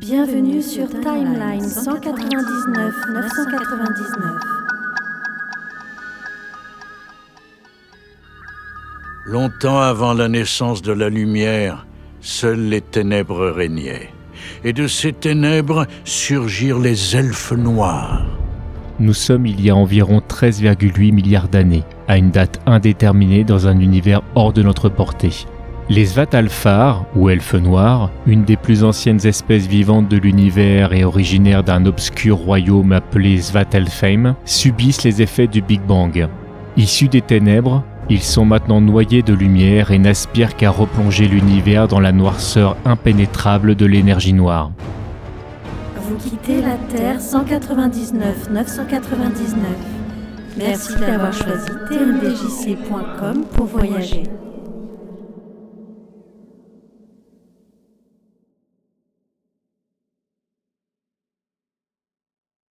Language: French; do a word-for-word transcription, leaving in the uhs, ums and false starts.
Bienvenue sur Timeline cent quatre-vingt-dix-neuf neuf cent quatre-vingt-dix-neuf. Longtemps avant la naissance de la lumière, seules les ténèbres régnaient. Et de ces ténèbres surgirent les elfes noirs. Nous sommes il y a environ treize virgule huit milliards d'années, à une date indéterminée dans un univers hors de notre portée. Les Svatalfar, ou elfes noirs, une des plus anciennes espèces vivantes de l'univers et originaire d'un obscur royaume appelé Svatalfheim, subissent les effets du Big Bang. Issus des ténèbres, ils sont maintenant noyés de lumière et n'aspirent qu'à replonger l'univers dans la noirceur impénétrable de l'énergie noire. Vous quittez la Terre cent quatre-vingt-dix-neuf neuf cent quatre-vingt-dix-neuf. Merci d'avoir choisi t m d j c point com pour voyager.